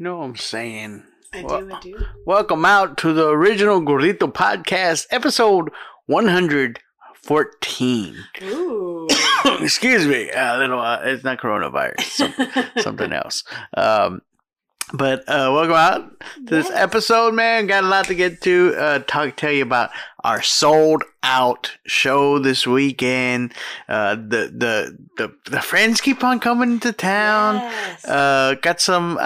You know what I'm saying? I do. Welcome out to the original Gordito Podcast, episode 114. Ooh. Excuse me. It's not coronavirus. Something else. But welcome out to this episode, man. Got a lot to get to. Tell you about our sold out show this weekend. The friends keep on coming to town. Yes. Got some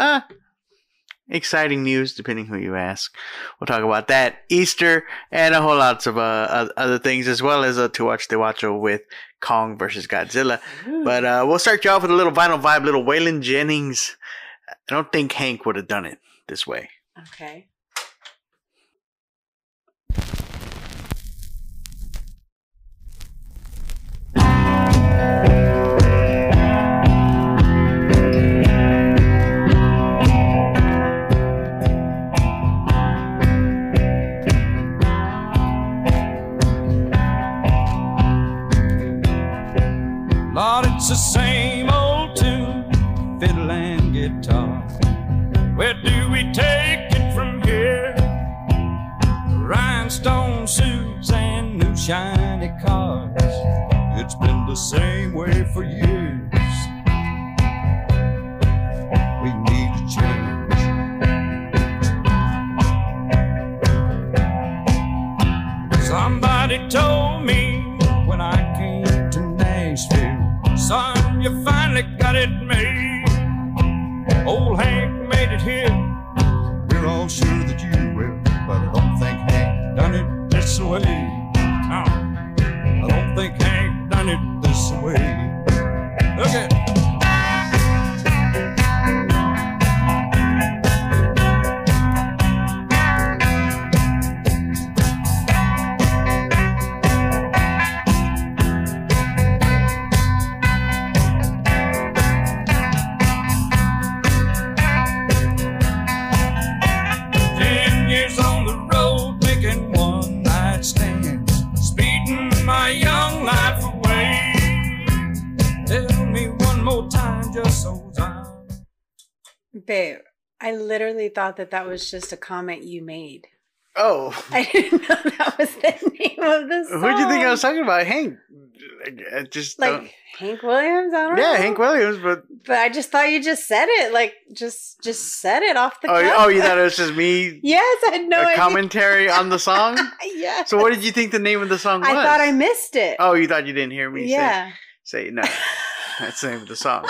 exciting news, depending who you ask. We'll talk about that, Easter, and a whole lots of other things, as well as a To Watch the Watcho with Kong versus Godzilla. Ooh. But we'll start you off with a little vinyl vibe, little Waylon Jennings. I don't think Hank would have done it this way. Okay. Lord, it's the same old tune, fiddle and guitar. Where do we take it from here? Rhinestone suits and new shiny cars. It's been the same way for years. We need to change. Somebody told me when I came to Nashville, son, you finally got it made. Old Hank made it here. We're all sure that you will, but I don't think Hank done it this way. No, I don't think Hank done it this way. Look at it. Babe, I literally thought that was just a comment you made. Oh. I didn't know that was the name of the song. Who did you think I was talking about? Hank. I just Hank Williams? I don't know. Yeah, Hank Williams, but I just thought you just said it. Like, just said it off the cuff. Oh, you thought it was just me? Yes, I had no idea. A commentary on the song? Yeah. So what did you think the name of the song was? I thought I missed it. Oh, you thought you didn't hear me say no. That's the name of the song.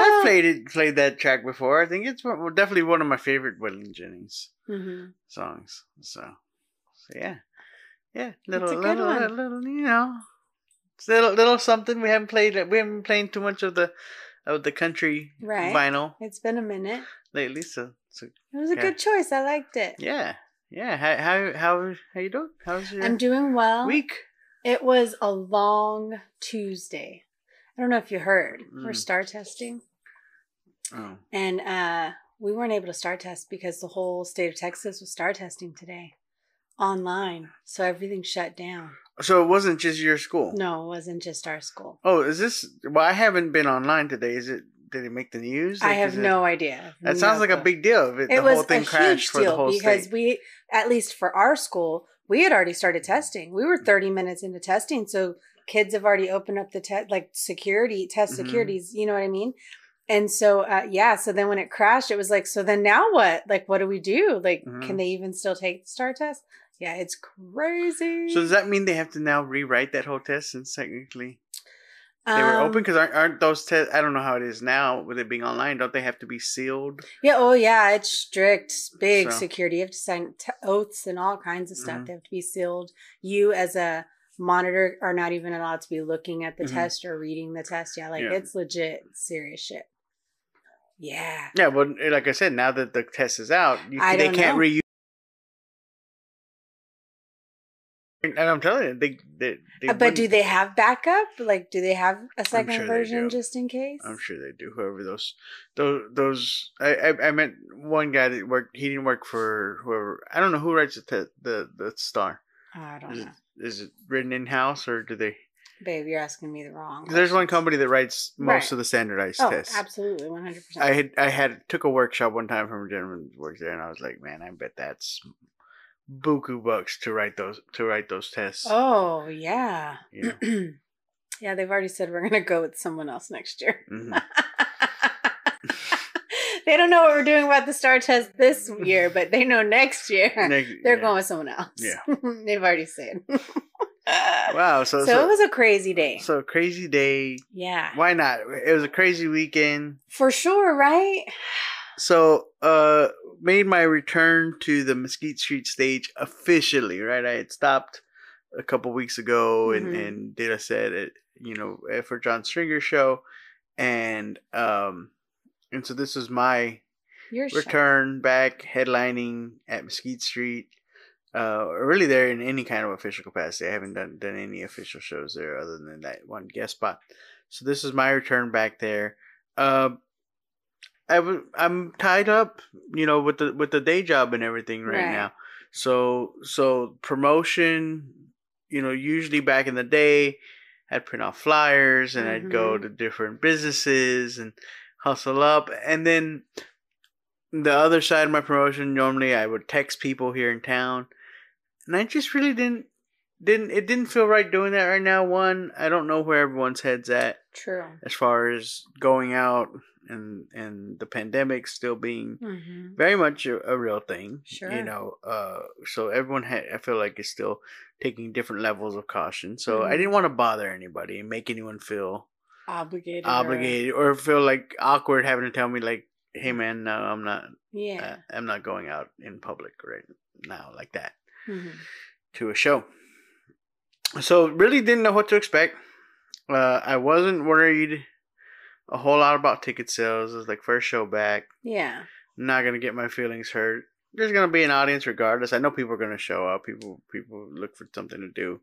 I've played that track before. I think it's definitely one of my favorite Willie Jennings songs. So yeah, little, you know, little something we haven't played. We haven't been playing too much of the country vinyl. It's been a minute lately, so it was a good choice. I liked it. Yeah. How you doing? How's your? I'm doing well. Week. It was a long Tuesday. I don't know if you heard. We're STAR testing. Oh. And we weren't able to STAR test because the whole state of Texas was STAR testing today online. So everything shut down. So it wasn't just your school? No, it wasn't just our school. Oh, is this? Well, I haven't been online today. Is it? Did it make the news? I have no idea. That sounds like a big deal. It was a huge deal because we, at least for our school, we had already started testing. We were 30 minutes into testing. So kids have already opened up the securities, you know what I mean? And so, so then when it crashed, it was like, so then now what? Like, what do we do? Like, can they even still take the STAR test? Yeah, it's crazy. So does that mean they have to now rewrite that whole test since technically they were open? Because aren't those tests, I don't know how it is now with it being online, don't they have to be sealed? Yeah, oh yeah, it's strict, big security. You have to sign oaths and all kinds of stuff. They have to be sealed. You as a monitor are not even allowed to be looking at the test or reading the test. It's legit serious shit. Well, like I said, now that the test is out, they can't reuse. And I'm telling you, they but do they have backup? Like, do they have a second version just in case? I'm sure they do. Whoever those I met one guy that worked. He didn't work for whoever. I don't know who writes the STAR. I don't know. Is it written in-house or do they? Babe, you're asking me the wrong question. There's one company that writes most of the standardized tests. Oh, absolutely, 100%. I took a workshop one time from a gentleman who worked there, and I was like, man, I bet that's buku bucks to write those tests. Oh yeah, yeah. Yeah, they've already said we're gonna go with someone else next year. Mm-hmm. They don't know what we're doing about the STAR test this year, but they know next year they're going with someone else. Yeah. They've already said. Wow. So it was a crazy day. So crazy day. Yeah. Why not? It was a crazy weekend. For sure, right? So made my return to the Mesquite Street stage officially, right? I had stopped a couple weeks ago and did a set at, for John Stringer show. And so this was my return back headlining at Mesquite Street, really there in any kind of official capacity. I haven't done any official shows there other than that one guest spot. So this is my return back there. I'm tied up, with the day job and everything right now. So promotion, usually back in the day, I'd print off flyers and I'd go to different businesses and hustle up, and then the other side of my promotion, normally I would text people here in town, and I just really didn't feel right doing that right now. One, I don't know where everyone's head's at. True. As far as going out and the pandemic still being very much a real thing. Sure. So everyone I feel like is still taking different levels of caution. So I didn't want to bother anybody and make anyone feel obligated or feel like awkward having to tell me like, hey man, no, I'm not I'm not going out in public right now like that to a show. So really didn't know what to expect. I wasn't worried a whole lot about ticket sales. It was like first show back. Yeah. I'm not gonna get my feelings hurt. There's gonna be an audience regardless. I know people are gonna show up. People look for something to do,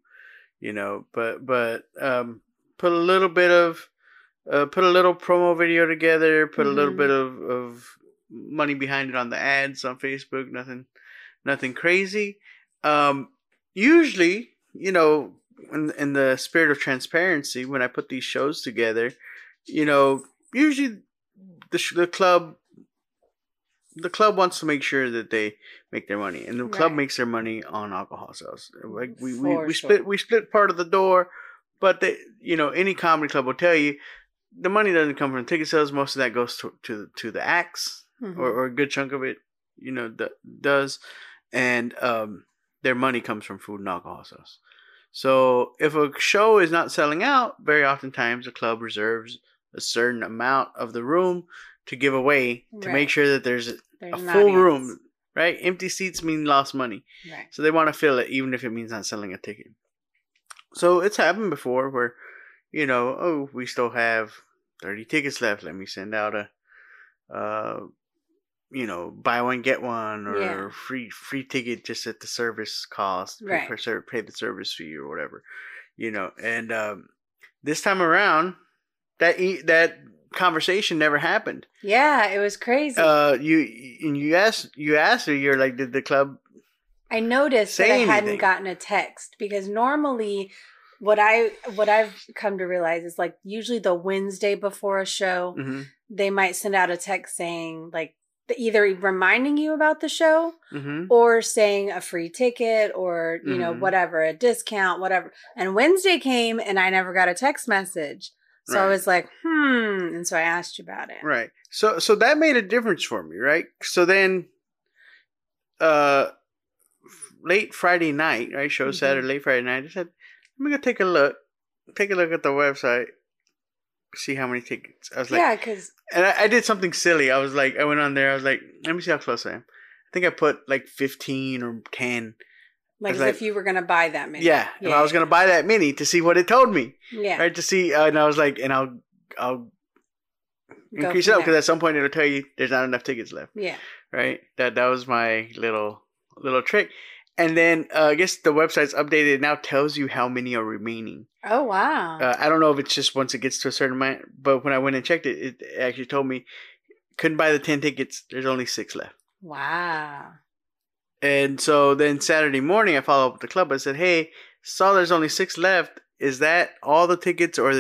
but put a little promo video together, put a little bit of money behind it on the ads on Facebook, nothing crazy. Usually, in the spirit of transparency, when I put these shows together, usually the club wants to make sure that they make their money, and the club makes their money on alcohol sales. Like we split part of the door. But they, any comedy club will tell you the money doesn't come from ticket sales. Most of that goes to the acts, or a good chunk of it, does. And their money comes from food and alcohol sales. So if a show is not selling out, very oftentimes the club reserves a certain amount of the room to give away to make sure that there's a full room. Right? Empty seats mean lost money. Right. So they want to fill it, even if it means not selling a ticket. So it's happened before where, we still have 30 tickets left. Let me send out a, buy one, get one, or free ticket just at the service cost. Pay the service fee or whatever, And this time around, that conversation never happened. Yeah, it was crazy. You asked her, you're like, did the club... I noticed that I hadn't gotten a text, because normally what I've come to realize is like usually the Wednesday before a show, they might send out a text saying like either reminding you about the show or saying a free ticket or, whatever, a discount, whatever. And Wednesday came and I never got a text message. So I was like, And so I asked you about it. Right. So that made a difference for me. Right. So then, late Friday night, right? Show Saturday, late Friday night. I said, "Let me go take a look at the website, see how many tickets." I was like, "Yeah," because I did something silly. I was like, I went on there. I was like, "Let me see how close I am." I think I put like 15 or 10. Like as if you were gonna buy that many. Yeah, yeah. If I was gonna buy that many to see what it told me. Yeah. Right, to see, and I was like, and I'll increase it up, because at some point it'll tell you there's not enough tickets left. Yeah. Right. That was my little trick. And then I guess the website's updated. It now tells you how many are remaining. Oh, wow. I don't know if it's just once it gets to a certain amount, but when I went and checked it, it actually told me couldn't buy the 10 tickets. There's only 6 left. Wow. And so then Saturday morning, I followed up with the club. I said, hey, saw there's only 6 left. Is that all the tickets, or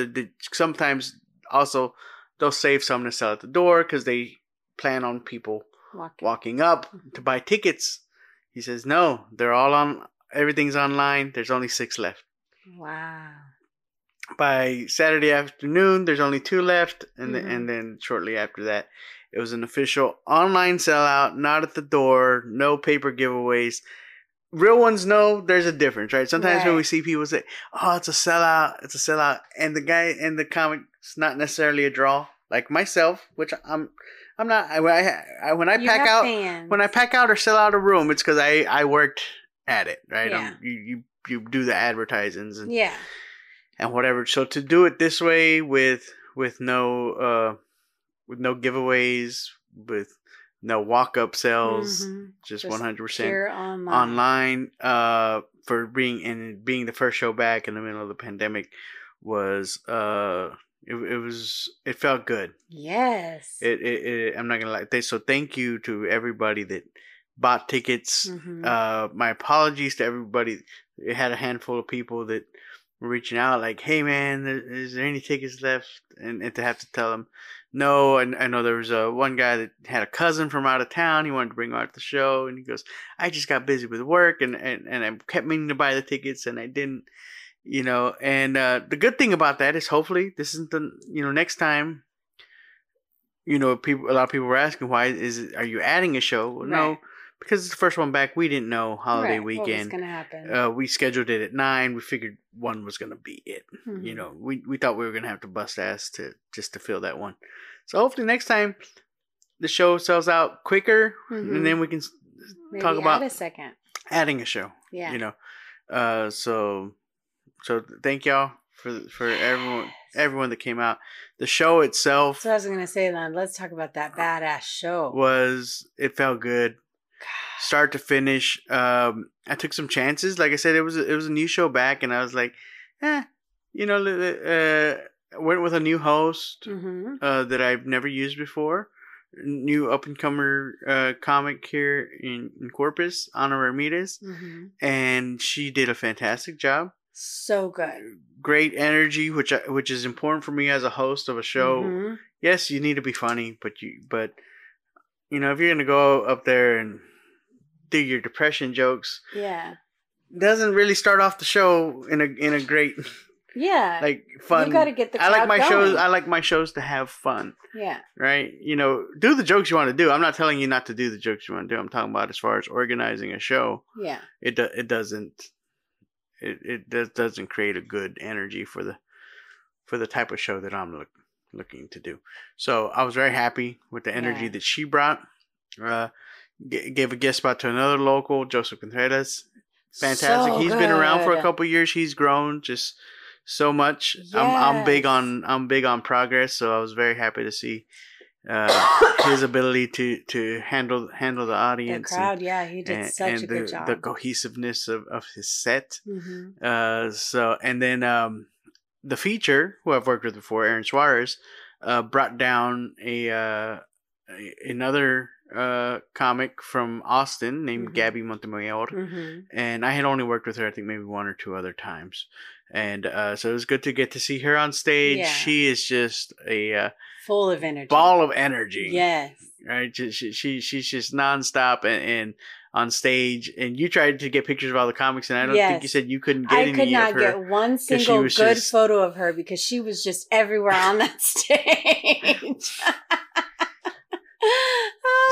sometimes also they'll save some to sell at the door because they plan on people walking up to buy tickets? He says, no, they're all on. Everything's online. There's only 6 left. Wow. By Saturday afternoon, there's only 2 left. And, and then shortly after that, it was an official online sellout, not at the door, no paper giveaways. Real ones know there's a difference, right? Sometimes when we see people say, oh, it's a sellout. And the guy in the comic's not necessarily a draw, like myself, which I'm not. When I pack out or sell out a room, it's because I worked at it, right? Yeah. You do the advertisings and whatever. So to do it this way with no giveaways, with no walk-up sales, just 100% online. For being the first show back in the middle of the pandemic was it felt good. Yes. It I'm not gonna lie. So thank you to everybody that bought tickets. My apologies to everybody. It had a handful of people that were reaching out like, "Hey man, is there any tickets left?" And to have to tell them no. And I know there was one guy that had a cousin from out of town. He wanted to bring her out to the show, and he goes, "I just got busy with work, and I kept meaning to buy the tickets, and I didn't." You know, and the good thing about that is hopefully this isn't the next time. You know, a lot of people were asking, "Why are you adding a show?" Well, no. Because it's the first one back, we didn't know holiday weekend. What was going to happen? We scheduled it at 9. We figured one was going to be it. You know, we thought we were going to have to bust ass to fill that one. So hopefully next time the show sells out quicker, and then we can talk about adding a show. Yeah, you know. So thank y'all for everyone that came out. The show itself. So I was going to say, Lon, let's talk about that badass show. It felt good. Start to finish. I took some chances. Like I said, it was a new show back, and I was like, went with a new host that I've never used before. New up and comer comic here in Corpus, Ana Ramirez, and she did a fantastic job. So good. Great energy, which is important for me as a host of a show. Yes, you need to be funny, but you know, if you're gonna go up there and do your depression jokes, doesn't really start off the show in a great, like fun. You gotta get the crowd shows. I like my shows to have fun. Yeah, right. You know, do the jokes you want to do. I'm not telling you not to do the jokes you want to do. I'm talking about as far as organizing a show. Yeah, it doesn't create a good energy for the type of show that I'm looking to do. So I was very happy with the energy that she brought. Gave a guest spot to another local, Joseph Contreras. Fantastic. So he's been around for a couple of years. He's grown just so much. Yes. I'm big on progress, so I was very happy to see his ability to handle the audience, the crowd, he did such a good job. The cohesiveness of his set. So and then the feature, who I've worked with before, Aaron Suarez, brought down another comic from Austin named Gabby Montemayor, and I had only worked with her, I think, maybe one or two other times, and so it was good to get to see her on stage. Yeah. She is just a full of energy, ball of energy. Yes, right. She's just nonstop and on stage, and you tried to get pictures of all the comics, and I don't think you said you couldn't get any of her. I could not get one single good photo of her because she was just everywhere on that stage.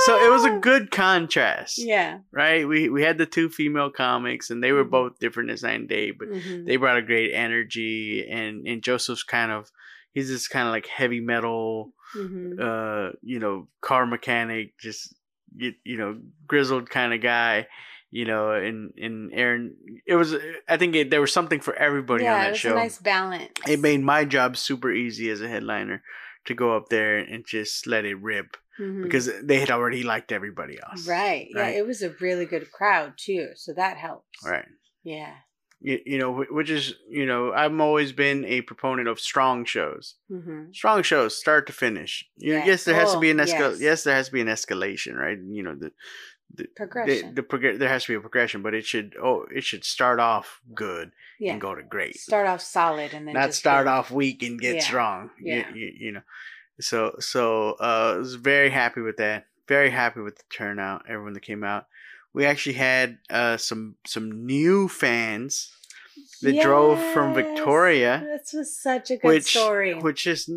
So it was a good contrast. Yeah. Right? We had the two female comics, and they were both different as night and day, but they brought a great energy, and Joseph's he's this kind of like heavy metal, car mechanic, just, grizzled kind of guy, and Aaron, there was something for everybody on that show. Yeah, it was a nice balance. It made my job super easy as a headliner to go up there and just let it rip. Because they had already liked everybody else. Right. Yeah, it was a really good crowd, too. So that helps. Right. Yeah. I've always been a proponent of strong shows. Strong shows, start to finish. Yes, there has to be an escalation, right? You know, the progression. There has to be a progression, but it should start off good and go to great. Start off solid and then not start off weak and get strong. Yeah, you know. So I was very happy with that. Very happy with the turnout. Everyone that came out. We actually had some new fans that drove from Victoria. This was such a good story. Which is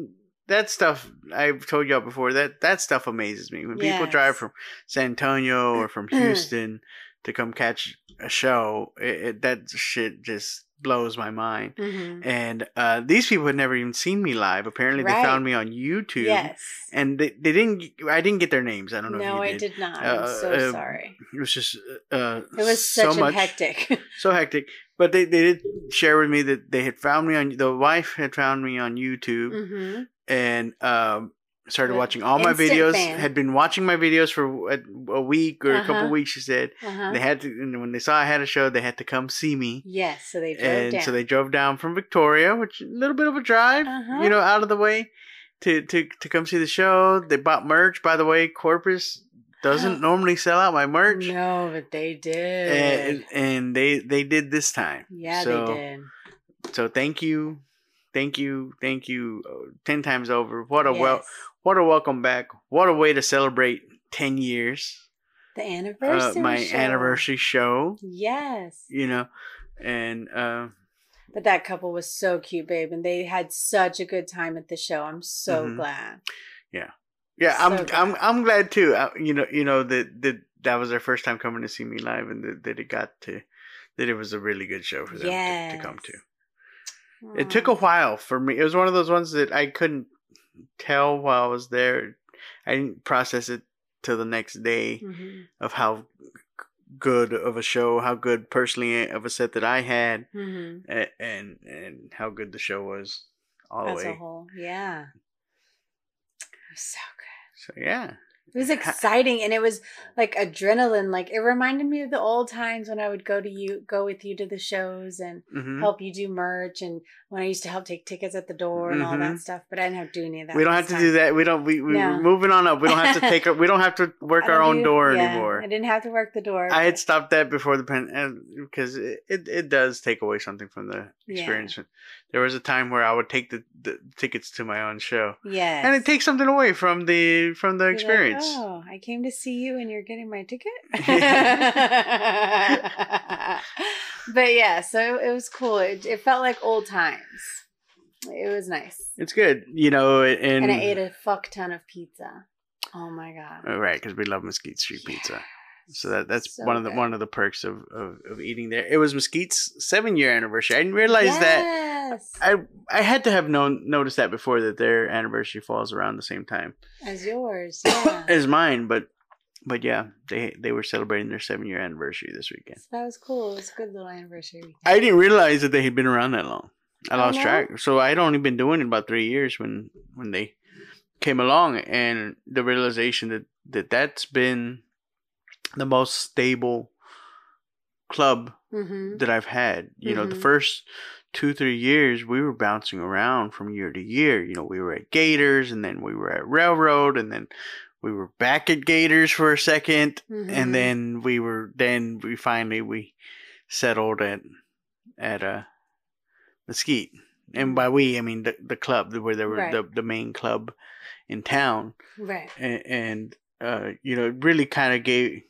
that stuff I've told y'all before. That stuff amazes me when people drive from San Antonio or from Houston to come catch a show. That shit just blows my mind. Mm-hmm. And these people had never even seen me live. Apparently, they found me on YouTube. Yes, and they didn't. I didn't get their names. I don't know. No, if you did. I did not. I'm so sorry. It was just. It was such hectic. So hectic. But they did share with me that they had found me on. The wife had found me on YouTube, mm-hmm. and started watching all my videos. Fan. Had been watching my videos for a week or a couple weeks. She said they had to. And when they saw I had a show, they had to come see me. Yes, so they drove down. So they drove down from Victoria, which a little bit of a drive, you know, out of the way, to come see the show. They bought merch, by the way. Corpus doesn't normally sell out my merch. No, but they did, and they did this time. Yeah, so, they did. So thank you, 10 times over. What a welcome back. What a way to celebrate 10 years. The anniversary anniversary show. Yes. You know, and... But that couple was so cute, babe. And they had such a good time at the show. I'm so glad. Yeah. Yeah, I'm glad too. You know that was their first time coming to see me live, and that it was a really good show for them to come to. Aww. It took a while for me. It was one of those ones that I couldn't tell while I was there. I didn't process it till the next day of how good of a show, how good personally of a set that I had, and how good the show was all the way. As a whole, yeah. It was so good. So, yeah. It was exciting, and it was like adrenaline. Like, it reminded me of the old times when I would go with you to the shows and help you do merch, and when I used to help take tickets at the door and all that stuff. But I didn't have to do any of that. We don't have to do that. We're moving on up. We don't have to we don't have to work our own door anymore. I didn't have to work the door. I had stopped that before the pandemic because it does take away something from the experience. Yeah. There was a time where I would take the tickets to my own show. Yes. And it takes something away from the experience. Like, oh, I came to see you and you're getting my ticket. But yeah, so it was cool. It felt like old times. It was nice. It's good, you know. And I ate a fuck ton of pizza. Oh my god! All right, because we love Mesquite Street pizza. So that's one of the perks of eating there. It was Mesquite's 7-year anniversary. I didn't realize that. I had to have noticed that before, that their anniversary falls around the same time as yours, as mine. But yeah, they were celebrating their 7-year anniversary this weekend. So that was cool. It was a good little anniversary weekend. I didn't realize that they had been around that long. I lost track. So I'd only been doing it about 3 years when they came along, and the realization that's been the most stable club that I've had. You know, the first 2-3 years, we were bouncing around from year to year. You know, we were at Gators, and then we were at Railroad, and then we were back at Gators for a second, and then we finally settled at Mesquite. And by I mean the club where there were the main club in town. Right. And you know, it really kind of gave.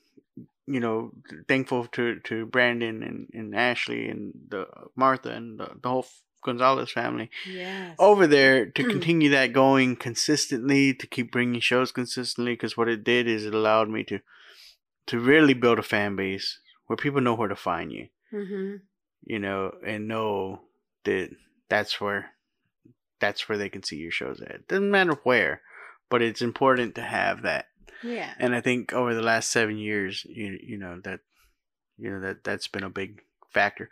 You know, thankful to Brandon and Ashley and Martha and the whole Gonzalez family over there to continue that going consistently, to keep bringing shows consistently, because what it did is it allowed me to really build a fan base where people know where to find you, you know, and know that that's where they can see your shows at. It doesn't matter where, but it's important to have that. Yeah, and I think over the last 7 years, that's been a big factor.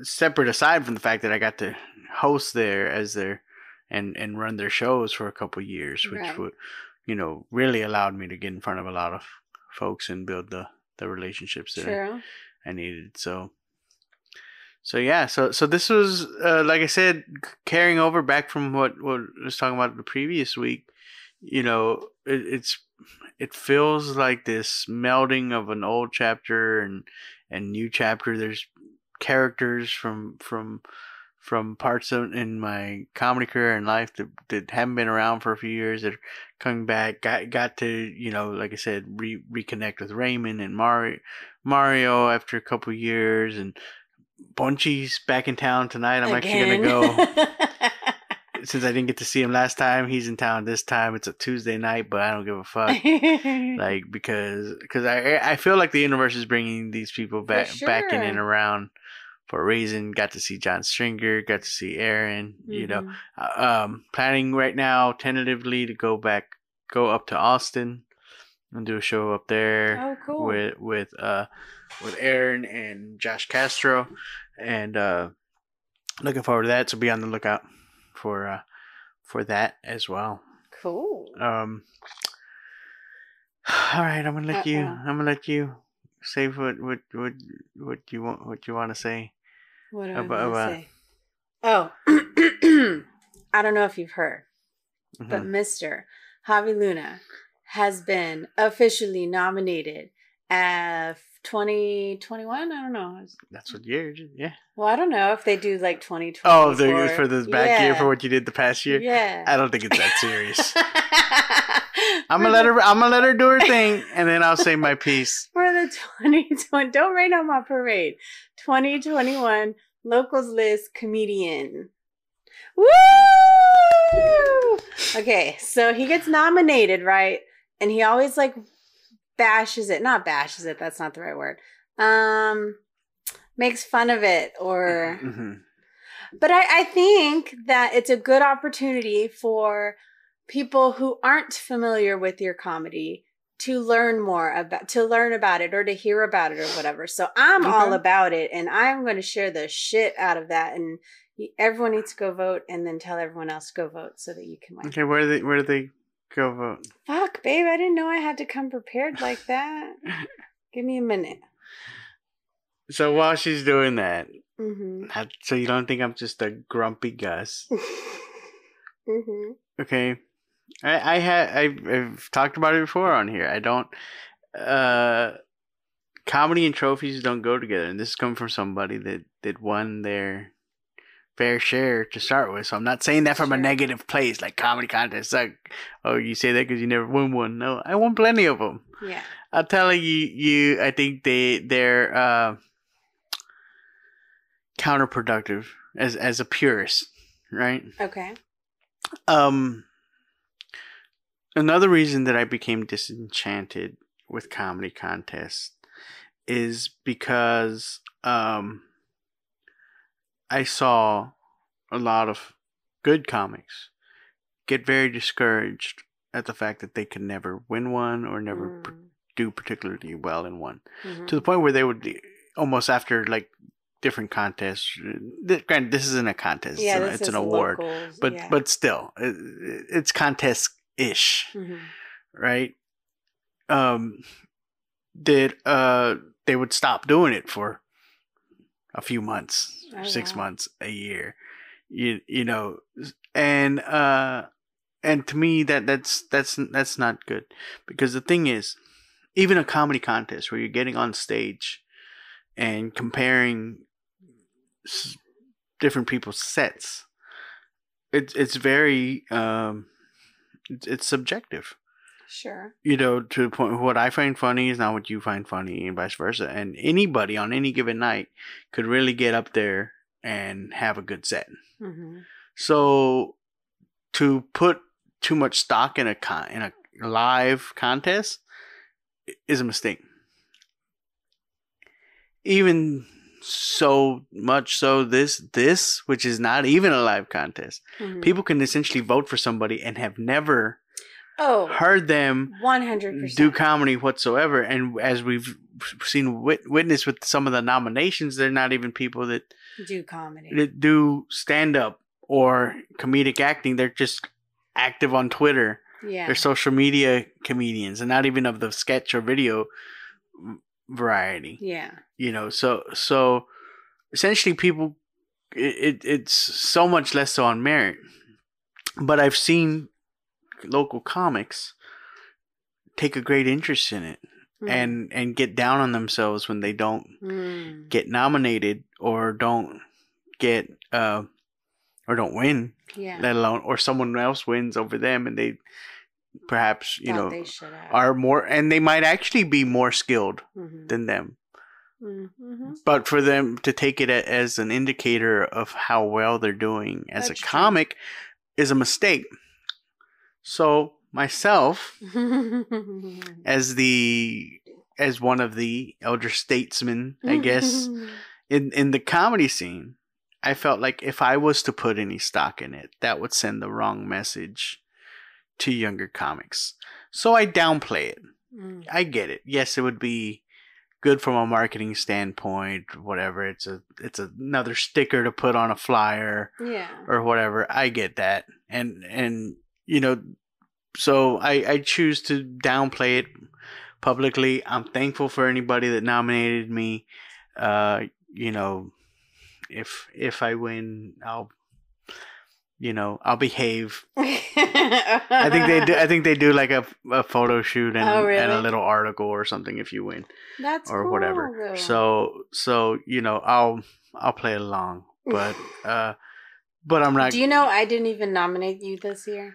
Separate aside from the fact that I got to host there as their and run their shows for a couple of years, which would, you know, really allowed me to get in front of a lot of folks and build the relationships that I needed. So yeah, so this was like I said, carrying over back from what I was talking about the previous week. you know, it feels like this melding of an old chapter and new chapter. There's characters from parts of in my comedy career and life that haven't been around for a few years that are coming back. Got to, you know, like I said, reconnect with Raymond and Mario after a couple of years, and Bunchy's back in town tonight. I'm actually gonna go. Since I didn't get to see him last time, he's in town this time. It's a Tuesday night, but I don't give a fuck. Like, because I feel like the universe is bringing these people back, sure, back in and around for a reason. Got to see John Stringer, got to see Aaron, mm-hmm. you know. Planning right now, tentatively, to go up to Austin and do a show up there. Oh, cool. With Aaron and Josh Castro, and looking forward to that. So be on the lookout for that as well. Cool. All right, I'm gonna let you say what you want to say. What do I want to say? Oh, I don't know if you've heard, mm-hmm. but Mr. Javi Luna has been officially nominated as 2021. I don't know. That's what year? Yeah. Well, I don't know if they do like 2020. Oh, for this back year, for what you did the past year. Yeah. I don't think it's that serious. I'm gonna let her do her thing, and then I'll say my piece. For the 2020, don't rain on my parade. 2021 Locals List comedian. Woo! Okay, so he gets nominated, right? And he always like bashes it, that's not the right word, makes fun of it, or mm-hmm. but I think that it's a good opportunity for people who aren't familiar with your comedy to learn about it or to hear about it or whatever. So I'm mm-hmm. all about it, and I'm going to share the shit out of that, and everyone needs to go vote, and then tell everyone else to go vote so that you can win. Okay, where do they go vote? Fuck, babe, I didn't know I had to come prepared like that. Give me a minute. So while she's doing that, mm-hmm. So you don't think I'm just a grumpy Gus? mm-hmm. Okay, I've talked about it before on here. I don't. Comedy and trophies don't go together, and this comes from somebody that won their fair share to start with. So I'm not saying that from a negative place, like comedy contests. Like, oh, you say that because you never won one. No, I won plenty of them. Yeah, I'm telling you. I think they're counterproductive as a purist, right? Okay. Another reason that I became disenchanted with comedy contests is because I saw a lot of good comics get very discouraged at the fact that they could never win one or never do particularly well in one, mm-hmm. to the point where they would almost after like different contests. Granted, this isn't a contest; yeah, it's an award, locals, but yeah. but still, it's contest-ish, mm-hmm. right? They would stop doing it for a few months, oh, 6 months, a year, you know, and to me that's not good, because the thing is, even a comedy contest where you're getting on stage and comparing different people's sets, it's very it's subjective. Sure. You know, to the point, what I find funny is not what you find funny, and vice versa. And anybody on any given night could really get up there and have a good set. Mm-hmm. So to put too much stock in a live contest is a mistake. Even so much so, this which is not even a live contest, mm-hmm. people can essentially vote for somebody and have never. Oh, heard them 100% do comedy whatsoever. And as we've seen witness with some of the nominations, they're not even people that do comedy, that do stand up or comedic acting. They're just active on Twitter. Yeah, they're social media comedians, and not even of the sketch or video variety. Yeah, you know, so essentially, people it's so much less so on merit. But I've seen local comics take a great interest in it and get down on themselves when they don't get nominated or don't get or don't win, let alone or someone else wins over them and they perhaps are more, and they might actually be more skilled than them. Mm-hmm. But for them to take it as an indicator of how well they're doing as a comic is a mistake. So myself, as one of the elder statesmen, I guess, in the comedy scene, I felt like if I was to put any stock in it, that would send the wrong message to younger comics. So I downplay it. I get it. Yes, it would be good from a marketing standpoint, whatever. It's another sticker to put on a flyer, or whatever. I get that, and so I choose to downplay it publicly. I'm thankful for anybody that nominated me. If I win, I'll behave. I think they do like a photo shoot and, and a little article or something if you win. That's or cool, whatever. Though. So I'll play along, but I'm not. Do you know I didn't even nominate you this year?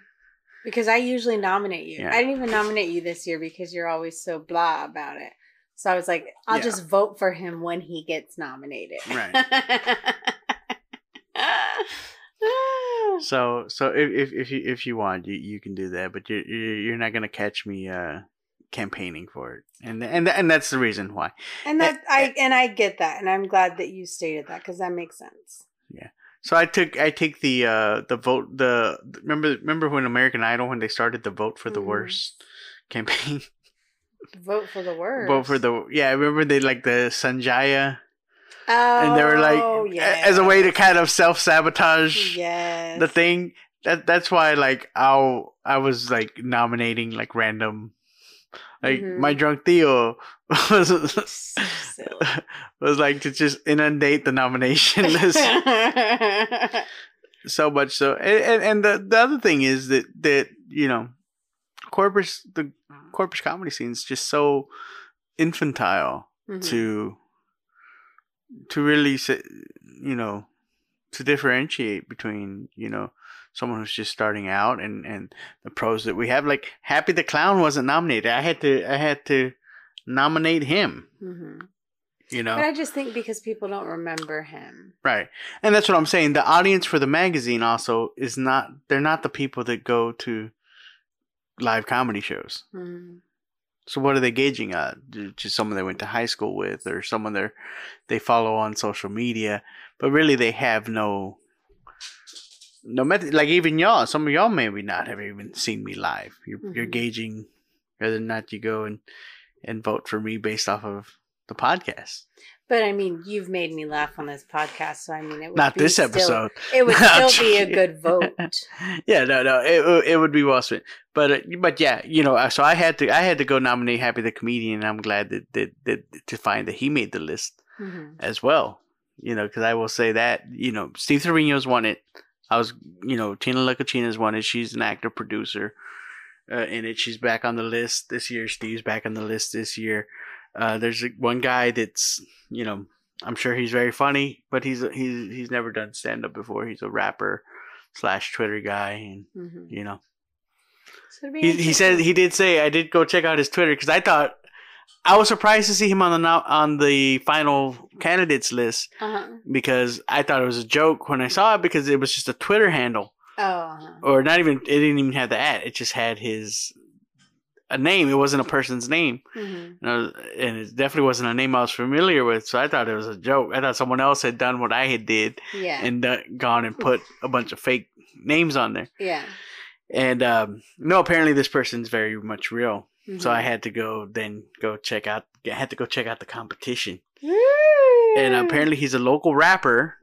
Because I usually nominate you. Yeah. I didn't even nominate you this year because you're always so blah about it. So I was like, I'll just vote for him when he gets nominated. Right. So if you want, you can do that, but you're not gonna catch me campaigning for it, and that's the reason why. And that I get that, and I'm glad that you stated that because that makes sense. Yeah. So I take the vote remember when American Idol, when they started the vote for the worst campaign. Vote for the worst. I remember they like the Sanjaya. And they were like, as a way to kind of self-sabotage the thing. That's why, like, I was, like, nominating, like, random. Like, my drunk Theo was like, to just inundate the nomination list. So much so. And the other thing is that the corporate comedy scene is just so infantile to really, to differentiate between, someone who's just starting out and the pros that we have. Like Happy the Clown wasn't nominated. I had to nominate him. But I just think because people don't remember him. Right. And that's what I'm saying. The audience for the magazine also is they're not the people that go to live comedy shows. So what are they gauging on? Just someone they went to high school with, or someone they follow on social media, but really they have no method. Like even y'all, some of y'all maybe not have even seen me live. You're gauging whether or not you go and vote for me based off of the podcast. But I mean, you've made me laugh on this podcast, so I mean, it would not be this episode. It would still be a good vote. It would be well spent. But so I had to go nominate Happy the Comedian, and I'm glad that to find that he made the list as well. Because I will say that Steve Trevino's won it. I was Tina Lucacina's won it. She's an actor producer in it. She's back on the list this year. Steve's back on the list this year. There's one guy that's, I'm sure he's very funny, but he's never done stand-up before. He's a rapper / Twitter guy, and he said I did go check out his Twitter because I was surprised to see him on the final candidates list because I thought it was a joke when I saw it because it was just a Twitter handle, or not even, it didn't even have the @ it just had his. A name. It wasn't a person's name, and it definitely wasn't a name I was familiar with. So I thought it was a joke. I thought someone else had done what I had did, and gone and put a bunch of fake names on there. Yeah, and apparently this person's very much real. So I had to go check out the competition, and apparently he's a local rapper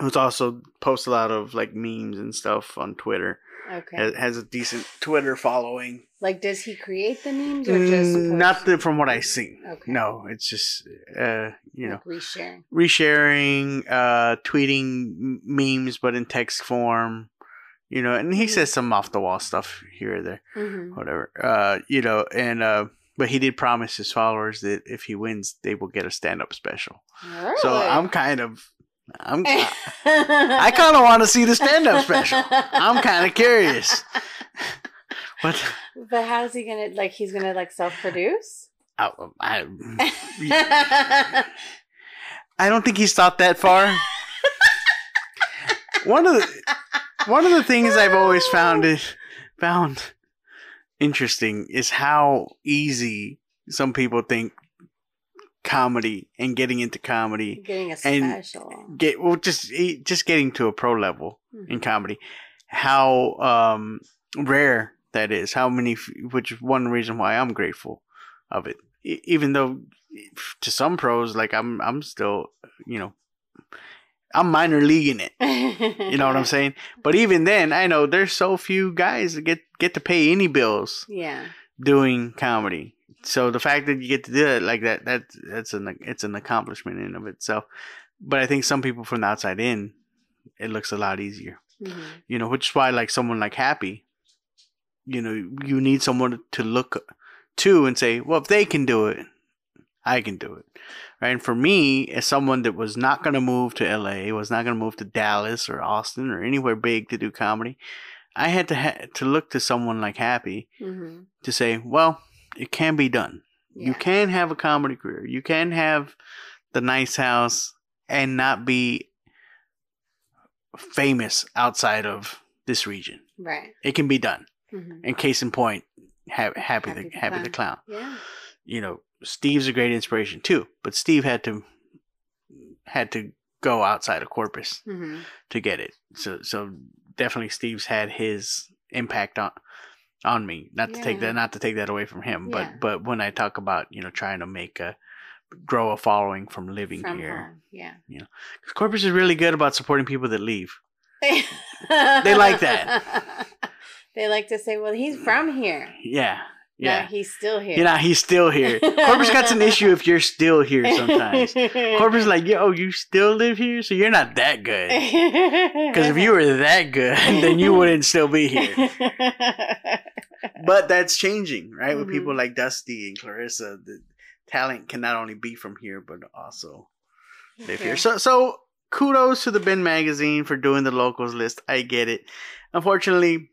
who's also posts a lot of like memes and stuff on Twitter. Okay. Has a decent Twitter following. Like, does he create the memes or just post? Nothing from what I see. Okay. No, it's just like resharing, tweeting memes but in text form, you know, and he says some off the wall stuff here or there, whatever, you know, and, but he did promise his followers that if he wins, they will get a stand up special. Really? So I kind of want to see the stand up special. I'm kind of curious. What? But how's he gonna like? He's gonna like self produce? I don't think he's thought that far. One of the things I've always found interesting is how easy some people think comedy and getting into comedy, getting a special, just getting to a pro level in comedy. How rare that is. How many? Which is one reason why I'm grateful of it. Even though to some pros, like I'm still, you know, I'm minor leaguing it. You know what I'm saying? But even then, I know there's so few guys that get to pay any bills. Yeah. Doing comedy, so the fact that you get to do it like that's an accomplishment in of itself. But I think some people from the outside in, it looks a lot easier. Mm-hmm. You know, which is why like someone like Happy, you know, you need someone to look to and say, well, if they can do it, I can do it. Right. And for me, as someone that was not going to move to LA, was not going to move to Dallas or Austin or anywhere big to do comedy, I had to look to someone like Happy to say, well, it can be done. Yeah. You can have a comedy career. You can have the nice house and not be famous outside of this region. Right. It can be done. Mm-hmm. And case in point, Happy the Clown. Yeah. You know, Steve's a great inspiration too, but Steve had to go outside of Corpus to get it. So definitely Steve's had his impact on me. Not to take that away from him, but when I talk about, you know, trying to grow a following from living here, home. Yeah, you know, because Corpus is really good about supporting people that leave. They like that. They like to say, well, he's from here. Yeah. Yeah. No, he's still here. Yeah, he's still here. Corpus got an issue if you're still here sometimes. Corpus like, yo, you still live here? So you're not that good. Because if you were that good, then you wouldn't still be here. But that's changing, right? With people like Dusty and Clarissa, the talent can not only be from here, but also live here. So kudos to the Ben Magazine for doing the locals list. I get it. Unfortunately,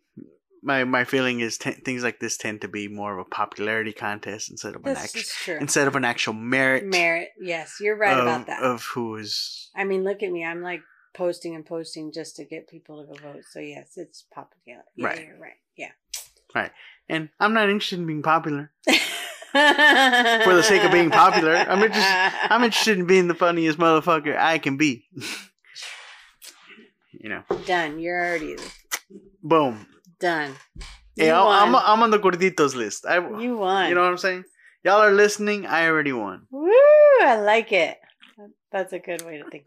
My feeling is things like this tend to be more of a popularity contest instead of an actual merit. Merit, yes, you're right about that. Of who is? I mean, look at me. I'm like posting and posting just to get people to go vote. So yes, it's popular. Yeah, right. You're right. Yeah. Right, and I'm not interested in being popular for the sake of being popular. I'm interested in being the funniest motherfucker I can be. You know. Done. You're already. Boom. Done. Yeah, I'm on the Gorditos list. You won. You know what I'm saying? Y'all are listening. I already won. Woo! I like it. That's a good way to think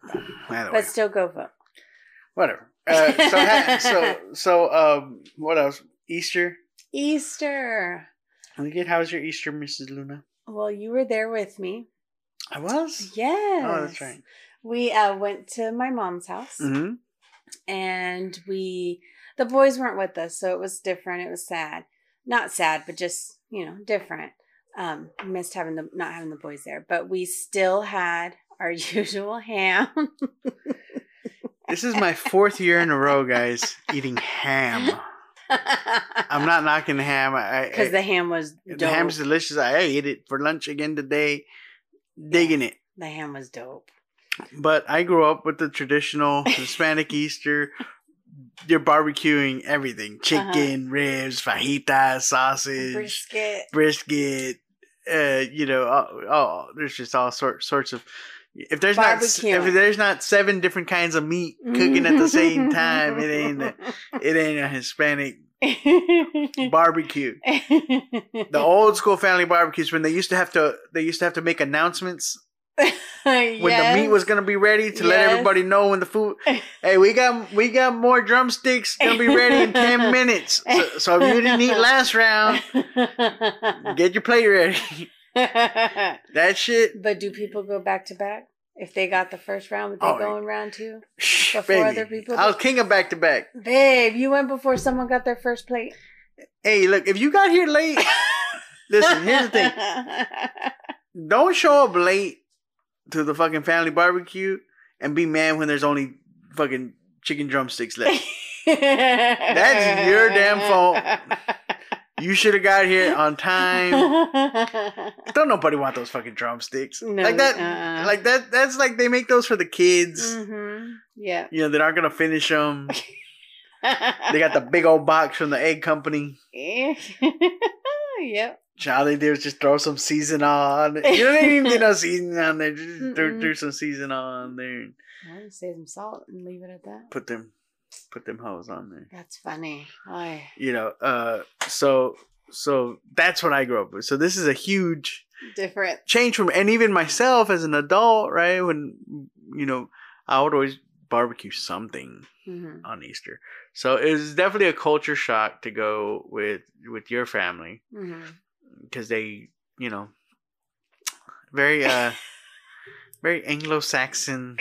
about it. But still go vote. Whatever. So what else? Easter. How was your Easter, Mrs. Luna? Well, you were there with me. I was? Yes. Oh, that's right. We went to my mom's house. Mm-hmm. And the boys weren't with us, so it was different. It was sad. Not sad, but just, you know, different. Missed not having the boys there. But we still had our usual ham. This is my fourth year in a row, guys, eating ham. I'm not knocking the ham. Because the ham was dope. The ham is delicious. I ate it for lunch again today. Digging it. The ham was dope. But I grew up with the traditional Hispanic Easter. You're barbecuing everything. Chicken, ribs, fajitas, sausage. Brisket. You know, there's just all sorts of... If there's not seven different kinds of meat cooking at the same time, it ain't a Hispanic barbecue. The old school family barbecues, when they used to have to make announcements... When the meat was gonna be ready to let everybody know when the food. Hey, we got more drumsticks gonna be ready in 10 minutes. So if you didn't eat last round, get your plate ready. That shit. But do people go back to back? If they got the first round, would they go in round two? Shh, before baby. Other people? I was king of back to back. Babe, you went before someone got their first plate. Hey, look, if you got here late, listen, here's the thing. Don't show up late to the fucking family barbecue and be mad when there's only fucking chicken drumsticks left. That's your damn fault. You should have got here on time. Don't nobody want those fucking drumsticks. No, like that. Like that. That's like they make those for the kids. Mm-hmm. Yeah. You know, they aren't going to finish them. They got the big old box from the egg company. Yep. All they do is just throw some season on. You don't even do no season on there. Just throw some season on there. I just say some salt and leave it at that. Put them hoes on there. That's funny. Oy. You know, so that's what I grew up with. So this is a huge different change from, and even myself as an adult, right? When, you know, I would always barbecue something on Easter. So it was definitely a culture shock to go with your family. Because they, you know, very, very Anglo-Saxon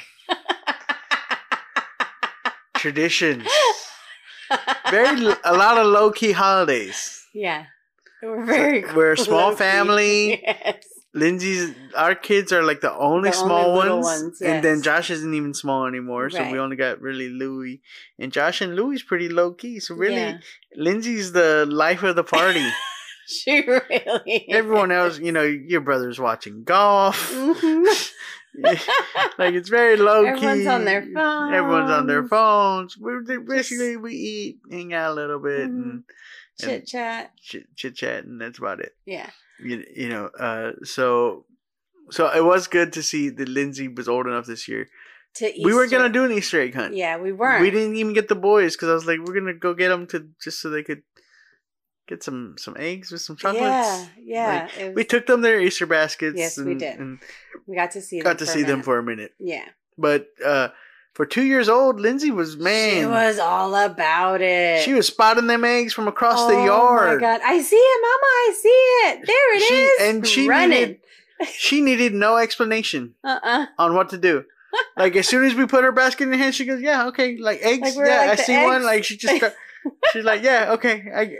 traditions. A lot of low-key holidays. Yeah. We're very cool. We're a small family. Yes. Lindsay's, our kids are like the only small ones. Yes. And then Josh isn't even small anymore. Right. So we only got really Louie. And Josh and Louie's pretty low-key. So really, yeah. Lindsay's the life of the party. She really is. Everyone else, you know, your brother's watching golf. Like, it's very low-key. Everyone's on their phones. We eat, hang out a little bit. And chit-chat. Chit-chat, and that's about it. Yeah. You know, so it was good to see that Lindsay was old enough this year. We weren't going to do an Easter egg hunt. Yeah, we weren't. We didn't even get the boys, because I was like, we're going to go get them just so they could... get some eggs with some chocolates. Yeah. Like, we took them their Easter baskets. Yes, we did. And we got to see them. For a minute. Yeah. But for 2 years old, Lindsay was She was all about it. She was spotting them eggs from across the yard. Oh my god! I see it, Mama. I see it. There it is. And she needed no explanation on what to do. Like, as soon as we put her basket in her hand, she goes, "Yeah, okay." Like eggs. Like, I see eggs. One. Like she just. She's like, yeah, okay. We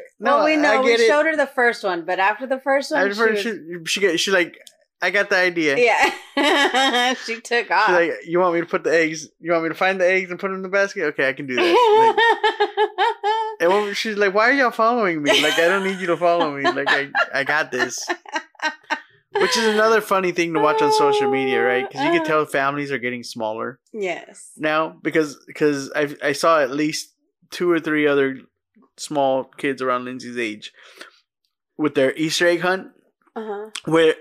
showed her the first one, but after the first one, she's like, I got the idea. Yeah, she took off. She's like, you want me to put the eggs? You want me to find the eggs and put them in the basket? Okay, I can do that. Like, and she's like, why are y'all following me? Like, I don't need you to follow me. Like, I got this. Which is another funny thing to watch on social media, right? Because you can tell families are getting smaller. Yes. Now, because I saw at least 2 or 3 other small kids around Lindsay's age with their Easter egg hunt, where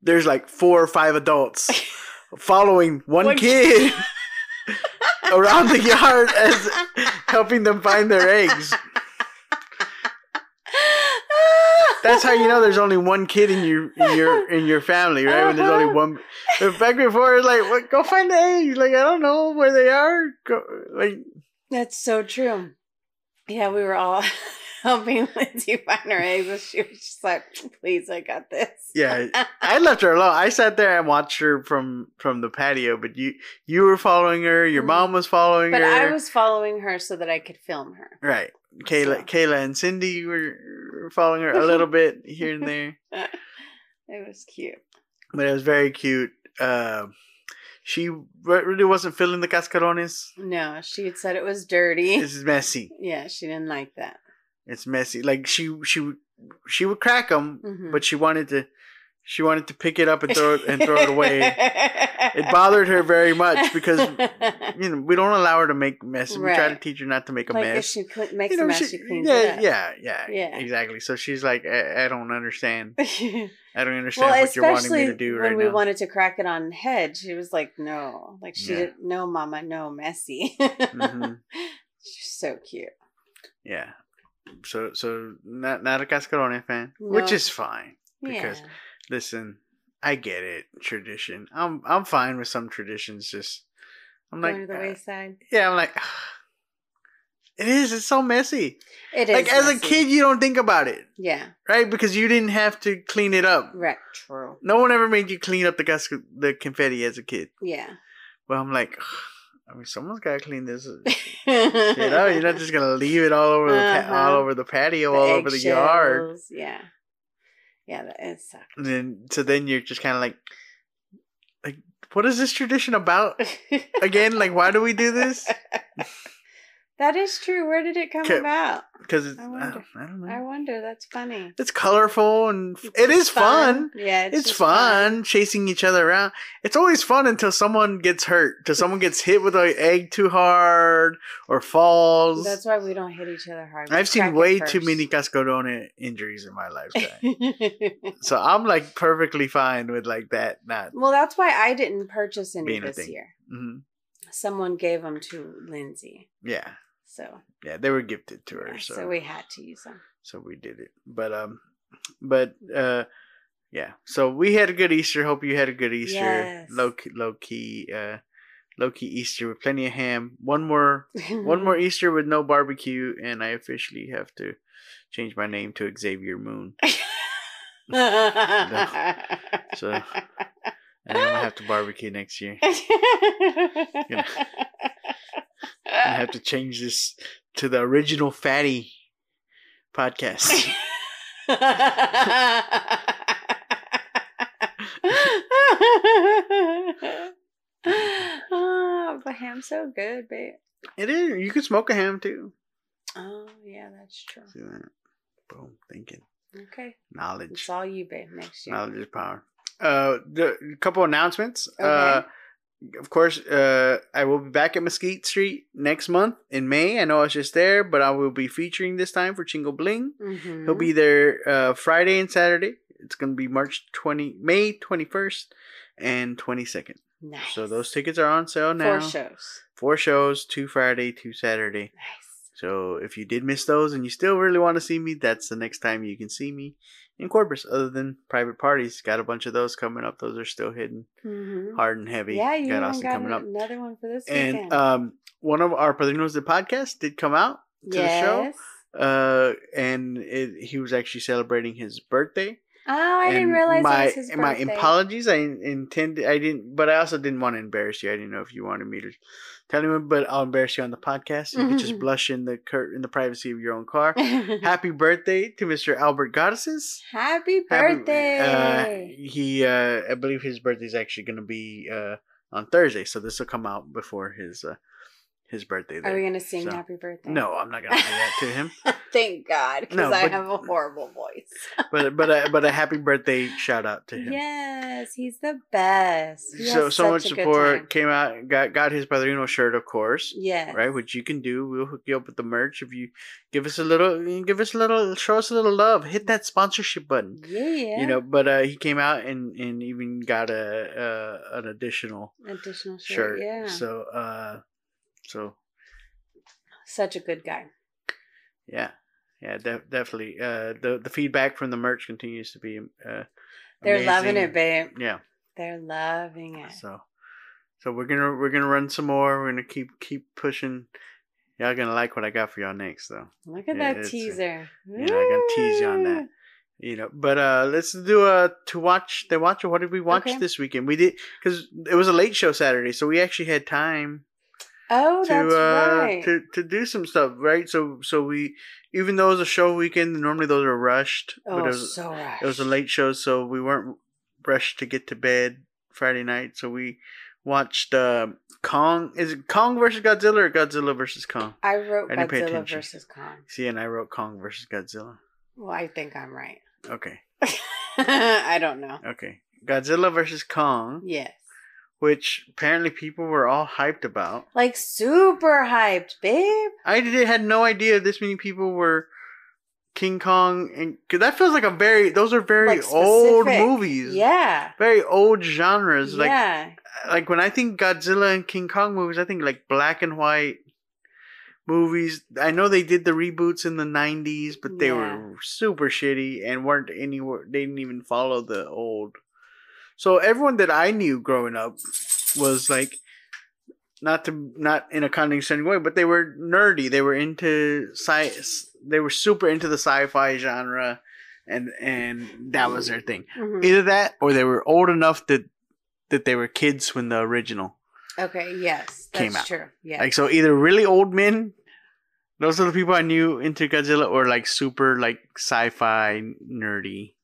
there's like 4 or 5 adults following one kid around the yard as helping them find their eggs. That's how you know there's only one kid in your family, right? When there's only one. In fact, before it's like, well, go find the eggs. Like, I don't know where they are. Go, like. That's so true. Yeah, we were all helping Lindsay find her eggs, and she was just like, please, I got this. Yeah, I left her alone. I sat there and watched her from the patio, but you were following her. Your mom was following her. But I was following her so that I could film her. Right. Kayla and Cindy were following her a little bit here and there. It was cute. But it was very cute. She really wasn't feeling the cascarones. No, she had said it was dirty. This is messy. Yeah, she didn't like that. It's messy. Like she would crack them, but she wanted to pick it up and throw it away. It bothered her very much because, you know, we don't allow her to make mess. Right. We try to teach her not to make a mess. If she makes a mess, she cleans it up. Yeah, exactly. So she's like, I don't understand. I don't understand what you're wanting me to do right now. When we wanted to crack it on head, she was like, no. Like, she didn't, no, Mama, no, messy. She's so cute. Yeah. So not a cascarone fan, no. Which is fine. Because... yeah. Listen, I get it. Tradition. I'm fine with some traditions. Just I'm going like to the wayside. Yeah, I'm like, It is. It's so messy. It is. Like, as a kid, you don't think about it. Yeah. Right? Because you didn't have to clean it up. Right. True. No one ever made you clean up the confetti as a kid. Yeah. But I'm like, I mean, someone's got to clean this shit up. You're not just going to leave it all over the patio, all over the yard. Yeah. Yeah, it sucks. And then, so then you're just kind of like, what is this tradition about? Again, like, why do we do this? That is true. Where did it come about? Because I don't know. I wonder. That's funny. It's colorful and it is fun. Yeah, it's fun chasing each other around. It's always fun until someone gets hurt, until someone gets hit with an egg too hard or falls. That's why we don't hit each other hard. I've seen way too many cascarone injuries in my lifetime, so I'm like perfectly fine with like that. Not well. That's why I didn't purchase any this year. Mm-hmm. Someone gave them to Lindsay. Yeah. So yeah, they were gifted to her. Yeah, so we had to use them. So we did it, but yeah. So we had a good Easter. Hope you had a good Easter. Yes. Low key Easter with plenty of ham. One more Easter with no barbecue, and I officially have to change my name to Xavier Moon. So and I'm gonna have to barbecue next year. I have to change this to the original Fatty podcast. Oh, but ham's so good, babe. It is. You could smoke a ham too. Oh yeah, that's true. See that? Boom, thinking. Okay. Knowledge. It's all you, babe. Next year. Knowledge is power. A couple announcements. Okay. Of course, I will be back at Mesquite Street next month in May. I know I was just there, but I will be featuring this time for Chingo Bling. Mm-hmm. He'll be there Friday and Saturday. It's going to be May 21st and 22nd. Nice. So those tickets are on sale now. 4 shows. 4 shows, 2 Friday, 2 Saturday. Nice. So if you did miss those and you still really want to see me, that's the next time you can see me in Corpus, other than private parties. Got a bunch of those coming up. Those are still hidden, hard and heavy. Yeah, you got Austin coming up. Another one for this weekend. And one of our Padrinos de Podcast did come out to the show. And he was actually celebrating his birthday. Oh, I didn't realize it was his birthday. My apologies. But I also didn't want to embarrass you. I didn't know if you wanted me to tell anyone, but I'll embarrass you on the podcast. You can just blush in the privacy of your own car. Happy birthday to Mr. Albert Goddesses. Happy birthday. He I believe his birthday is actually going to be on Thursday, so this will come out before his birthday there. Are we going to sing happy birthday? No, I'm not going to do that to him. Thank God, because I have a horrible voice. but a happy birthday shout out to him. Yes, he's the best. So much support. Came out and got his Padrino shirt, of course. Yeah. Right, which you can do. We'll hook you up with the merch if you show us a little love. Hit that sponsorship button. Yeah. You know, but he came out and even got an additional shirt. Yeah. So such a good guy. Yeah, definitely. The feedback from the merch continues to be amazing. They're loving it, babe. Yeah, they're loving it. So we're gonna run some more. We're gonna keep pushing. Y'all gonna like what I got for y'all next, though. Look at that teaser. Yeah, I'm gonna tease you on that. You know, but let's do watch. What did we watch this weekend? We did, because it was a late show Saturday, so we actually had time. Oh, that's right. To do some stuff, right? So we, even though it was a show weekend, normally those are rushed. Oh, but so rushed. It was a late show, so we weren't rushed to get to bed Friday night. So we watched Kong. Is it Kong versus Godzilla or Godzilla versus Kong? I wrote Godzilla versus Kong. See, and I wrote Kong versus Godzilla. Well, I think I'm right. Okay. I don't know. Okay. Godzilla versus Kong. Yes. Which apparently people were all hyped about. Like super hyped, babe. I had no idea this many people were King Kong. Because that feels like those are very like old movies. Yeah. Very old genres. Yeah. Like when I think Godzilla and King Kong movies, I think like black and white movies. I know they did the reboots in the 90s, but they were super shitty and weren't anywhere. They didn't even follow the old. So everyone that I knew growing up was like, not in a condescending way, but they were nerdy. They were into science. They were super into the sci-fi genre, and that was their thing. Mm-hmm. Either that, or they were old enough that they were kids when the original. Okay. Yes, that's true. Yeah. Like, so either really old men. Those are the people I knew into Godzilla, or like super like sci-fi nerdy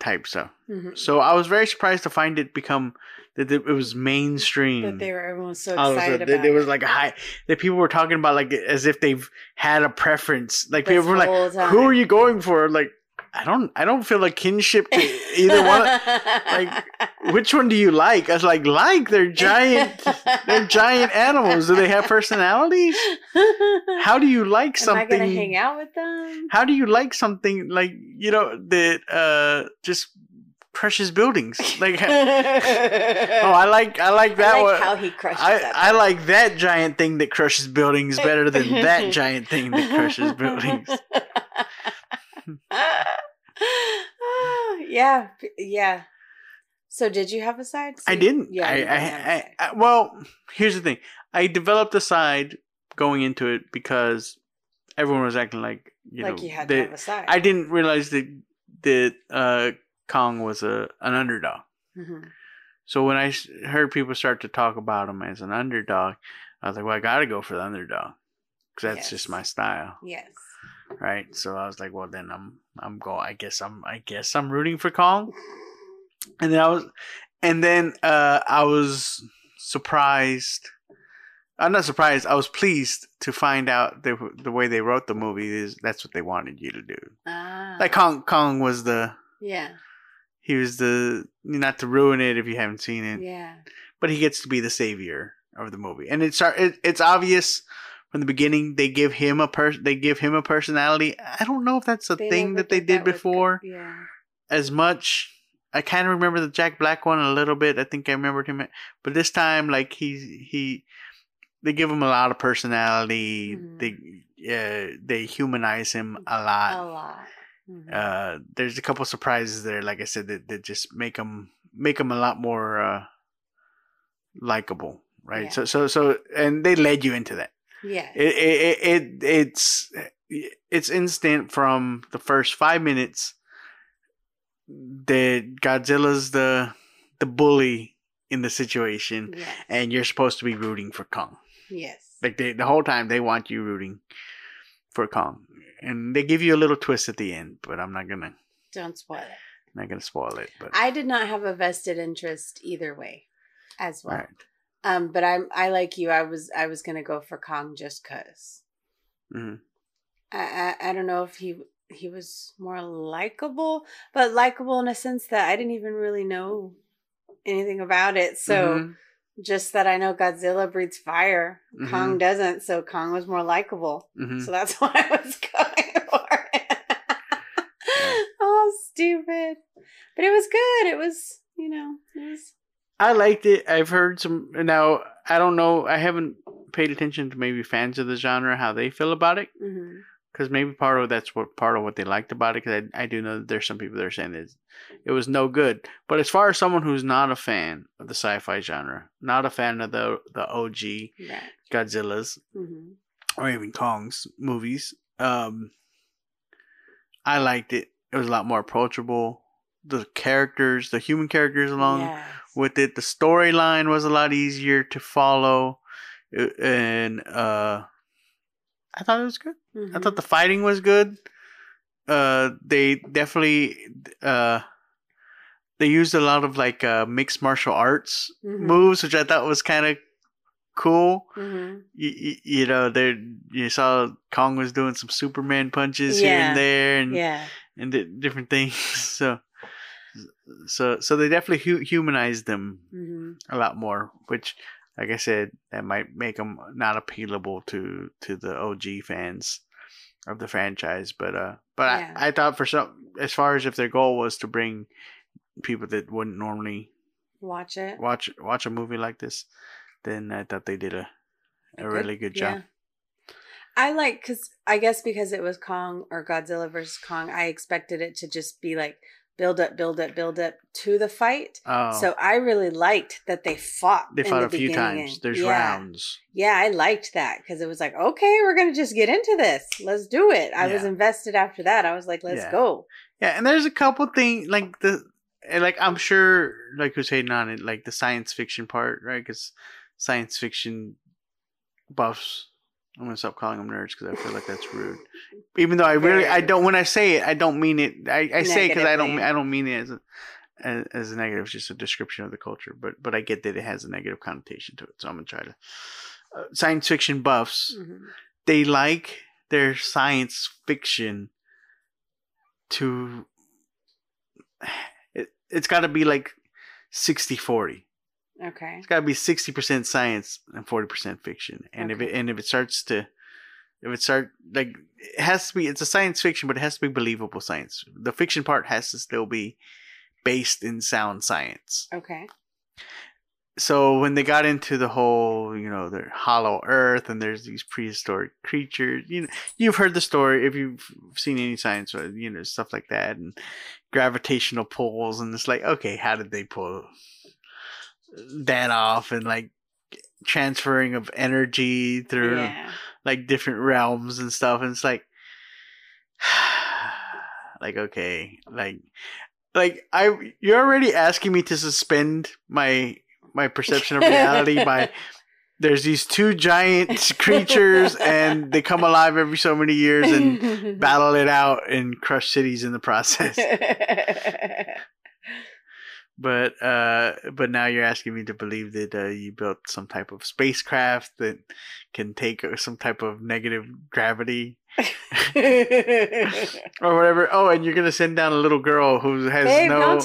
type stuff. Mm-hmm. So I was very surprised to find it become that it was mainstream. That they were everyone was so excited about. There was like a high that people were talking about, like as if they've had a preference. Like this people were like, time. "Who are you going for?" Like, I don't feel a kinship to either one. Like, which one do you like? I was like they're giant animals. Do they have personalities? How do you like something? Am I gonna hang out with them? How do you like something like, you know, that just crushes buildings? Like, I like that I like one. How he crushes that. I like that giant thing that crushes buildings better than that giant thing that crushes buildings. Yeah. So did you have a side? So I didn't. Yeah. Well, here's the thing. I developed a side going into it because everyone was acting like you had to have a side. I didn't realize that Kong was an underdog. Mm-hmm. So when I heard people start to talk about him as an underdog, I was like, well, I got to go for the underdog because that's just my style. Yes. Right, so I was like, well, then I'm going. I guess I'm rooting for Kong. And then I was surprised. I'm not surprised. I was pleased to find out the way they wrote the movie is that's what they wanted you to do. Ah. Like Kong was the He was the, not to ruin it if you haven't seen it. Yeah. But he gets to be the savior of the movie, and it's obvious. From the beginning, they give him a personality. I don't know if that's a thing that they did before as much. I kind of remember the Jack Black one a little bit. I think I remembered him, but this time, like they give him a lot of personality. Mm-hmm. They humanize him a lot. Mm-hmm. There's a couple surprises there, like I said, that just make him a lot more likable, right? Yeah. So and they led you into that. Yeah, it's instant from the first 5 minutes that Godzilla's the bully in the situation, and you're supposed to be rooting for Kong. Yes, like the whole time they want you rooting for Kong, and they give you a little twist at the end, but I'm not gonna. Don't spoil it. I'm not gonna spoil it. But I did not have a vested interest either way, as well. All right. But I like you. I was gonna go for Kong just 'cause. Mm-hmm. I don't know if he was more likable, but likable in a sense that I didn't even really know anything about it. So just that I know Godzilla breathes fire, Kong doesn't. So Kong was more likable. Mm-hmm. So that's what I was going for. Oh, stupid! But it was good. It was I liked it. I've heard some... Now, I don't know. I haven't paid attention to maybe fans of the genre, how they feel about it. Because maybe part of what they liked about it. Because I do know that there's some people that are saying that it was no good. But as far as someone who's not a fan of the sci-fi genre, not a fan of the OG Godzilla's or even Kong's movies, I liked it. It was a lot more approachable. The characters, the human characters along with it. The storyline was a lot easier to follow. And I thought it was good. Mm-hmm. I thought the fighting was good. They definitely... they used a lot of like mixed martial arts moves, which I thought was kind of cool. Mm-hmm. You saw Kong was doing some Superman punches here and there. And different things. So they definitely humanized them a lot more, which, like I said, that might make them not appealable to the OG fans of the franchise. But I thought for some, as far as if their goal was to bring people that wouldn't normally watch a movie like this, then I thought they did a really good job. Yeah. I like, because I guess because it was Kong or Godzilla versus Kong, I expected it to just be like build up to the fight. Oh. So I really liked that they fought. They fought a few times. There's rounds. Yeah, I liked that because it was like, okay, we're going to just get into this. Let's do it. I was invested after that. I was like, let's go. Yeah, and there's a couple things like the, like I'm sure, like who's hating on it, like the science fiction part, right? Because science fiction buffs. I'm gonna stop calling them nerds because I feel like that's rude. Even though I really, I don't. When I say it, I don't mean it. I say it because I don't mean it as a negative. It's just a description of the culture. But I get that it has a negative connotation to it. So I'm gonna try to. Science fiction buffs, they like their science fiction to. It's got to be like 60-40. Okay. It's got to be 60% science and 40% fiction. And okay. if it starts, it has to be, it's a science fiction, but it has to be believable science. The fiction part has to still be based in sound science. Okay. So when they got into the whole, you know, the hollow earth and there's these prehistoric creatures, you know, you've heard the story if you've seen any science, you know, stuff like that and gravitational pulls and it's like, okay, how did they pull that off and like transferring of energy through like different realms and stuff and it's like okay like you're already asking me to suspend my perception of reality by there's these two giant creatures and they come alive every so many years and battle it out and crush cities in the process. But now you're asking me to believe that you built some type of spacecraft that can take some type of negative gravity or whatever. Oh, and you're gonna send down a little girl who has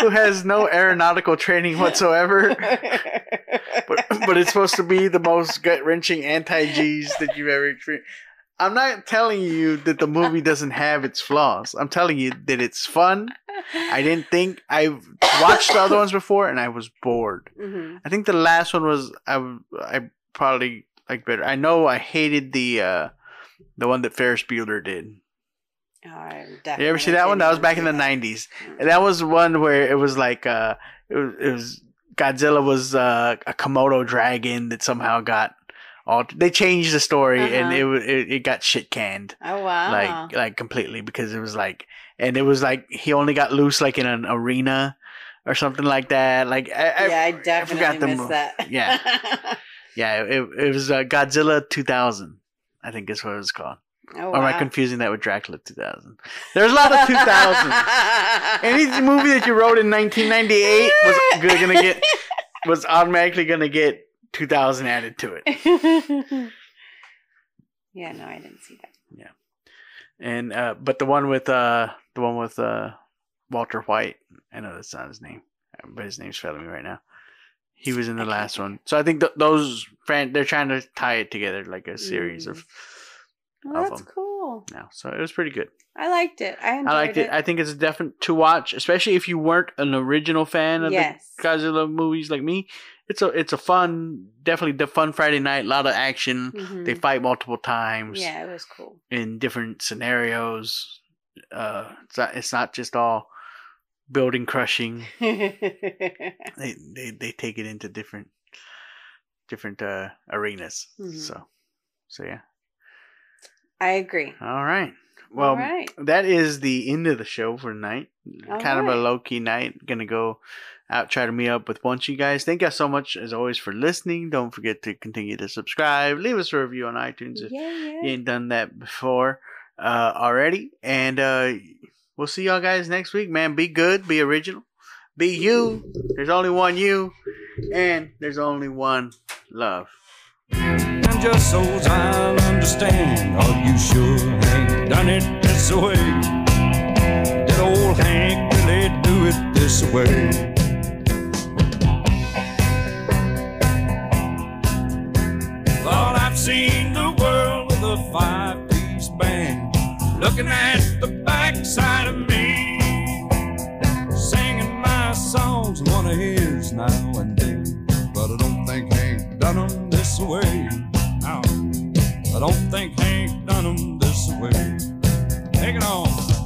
who has no aeronautical training whatsoever. but it's supposed to be the most gut-wrenching anti-G's that you've ever experienced. I'm not telling you that the movie doesn't have its flaws. I'm telling you that it's fun. I didn't think I've watched the other ones before, and I was bored. Mm-hmm. I think the last one was I probably like better. I know I hated the one that Ferris Bueller did. You ever see that one? That was back in the 90s, and that was one where it was like it was Godzilla was a Komodo dragon that somehow got. They changed the story and it got shit canned. Oh wow! Like completely because it was like, and it was like he only got loose like in an arena or something like that. Like I definitely missed that. Yeah. It was Godzilla 2000, I think is what it was called. Oh, wow. Or am I confusing that with Dracula 2000? There's a lot of 2000. Any movie that you wrote in 1998 was automatically gonna get 2000 added to it. Yeah, no, I didn't see that. Yeah, and but the one with Walter White. I know that's not his name, but his name's failing me right now. He was in the last one, so I think they're trying to tie it together like a series of. Well, that's cool. No, so it was pretty good. I liked it. I liked it. I think it's definite to watch, especially if you weren't an original fan of the Godzilla movies like me. It's a fun, definitely the fun Friday night. A lot of action. Mm-hmm. They fight multiple times. Yeah, it was cool. In different scenarios, it's not just all building crushing. they take it into different arenas. Mm-hmm. So yeah. I agree. All right. Well, that is the end of the show for tonight. Kind of a low-key night. Going to go out, try to meet up with bunch of you guys. Thank you guys so much, as always, for listening. Don't forget to continue to subscribe. Leave us a review on iTunes if you ain't done that before already. And we'll see y'all guys next week. Man, be good. Be original. Be you. There's only one you. And there's only one love. I'm just so I'll understand. Oh, you sure ain't done it this way. Did old Hank really do it this way? Lord, I've seen the world with a 5-piece band, looking at the backside of me, singing my songs, one of his now and then. But I don't think Hank done them this way. I don't think Hank done them this way. Take it on.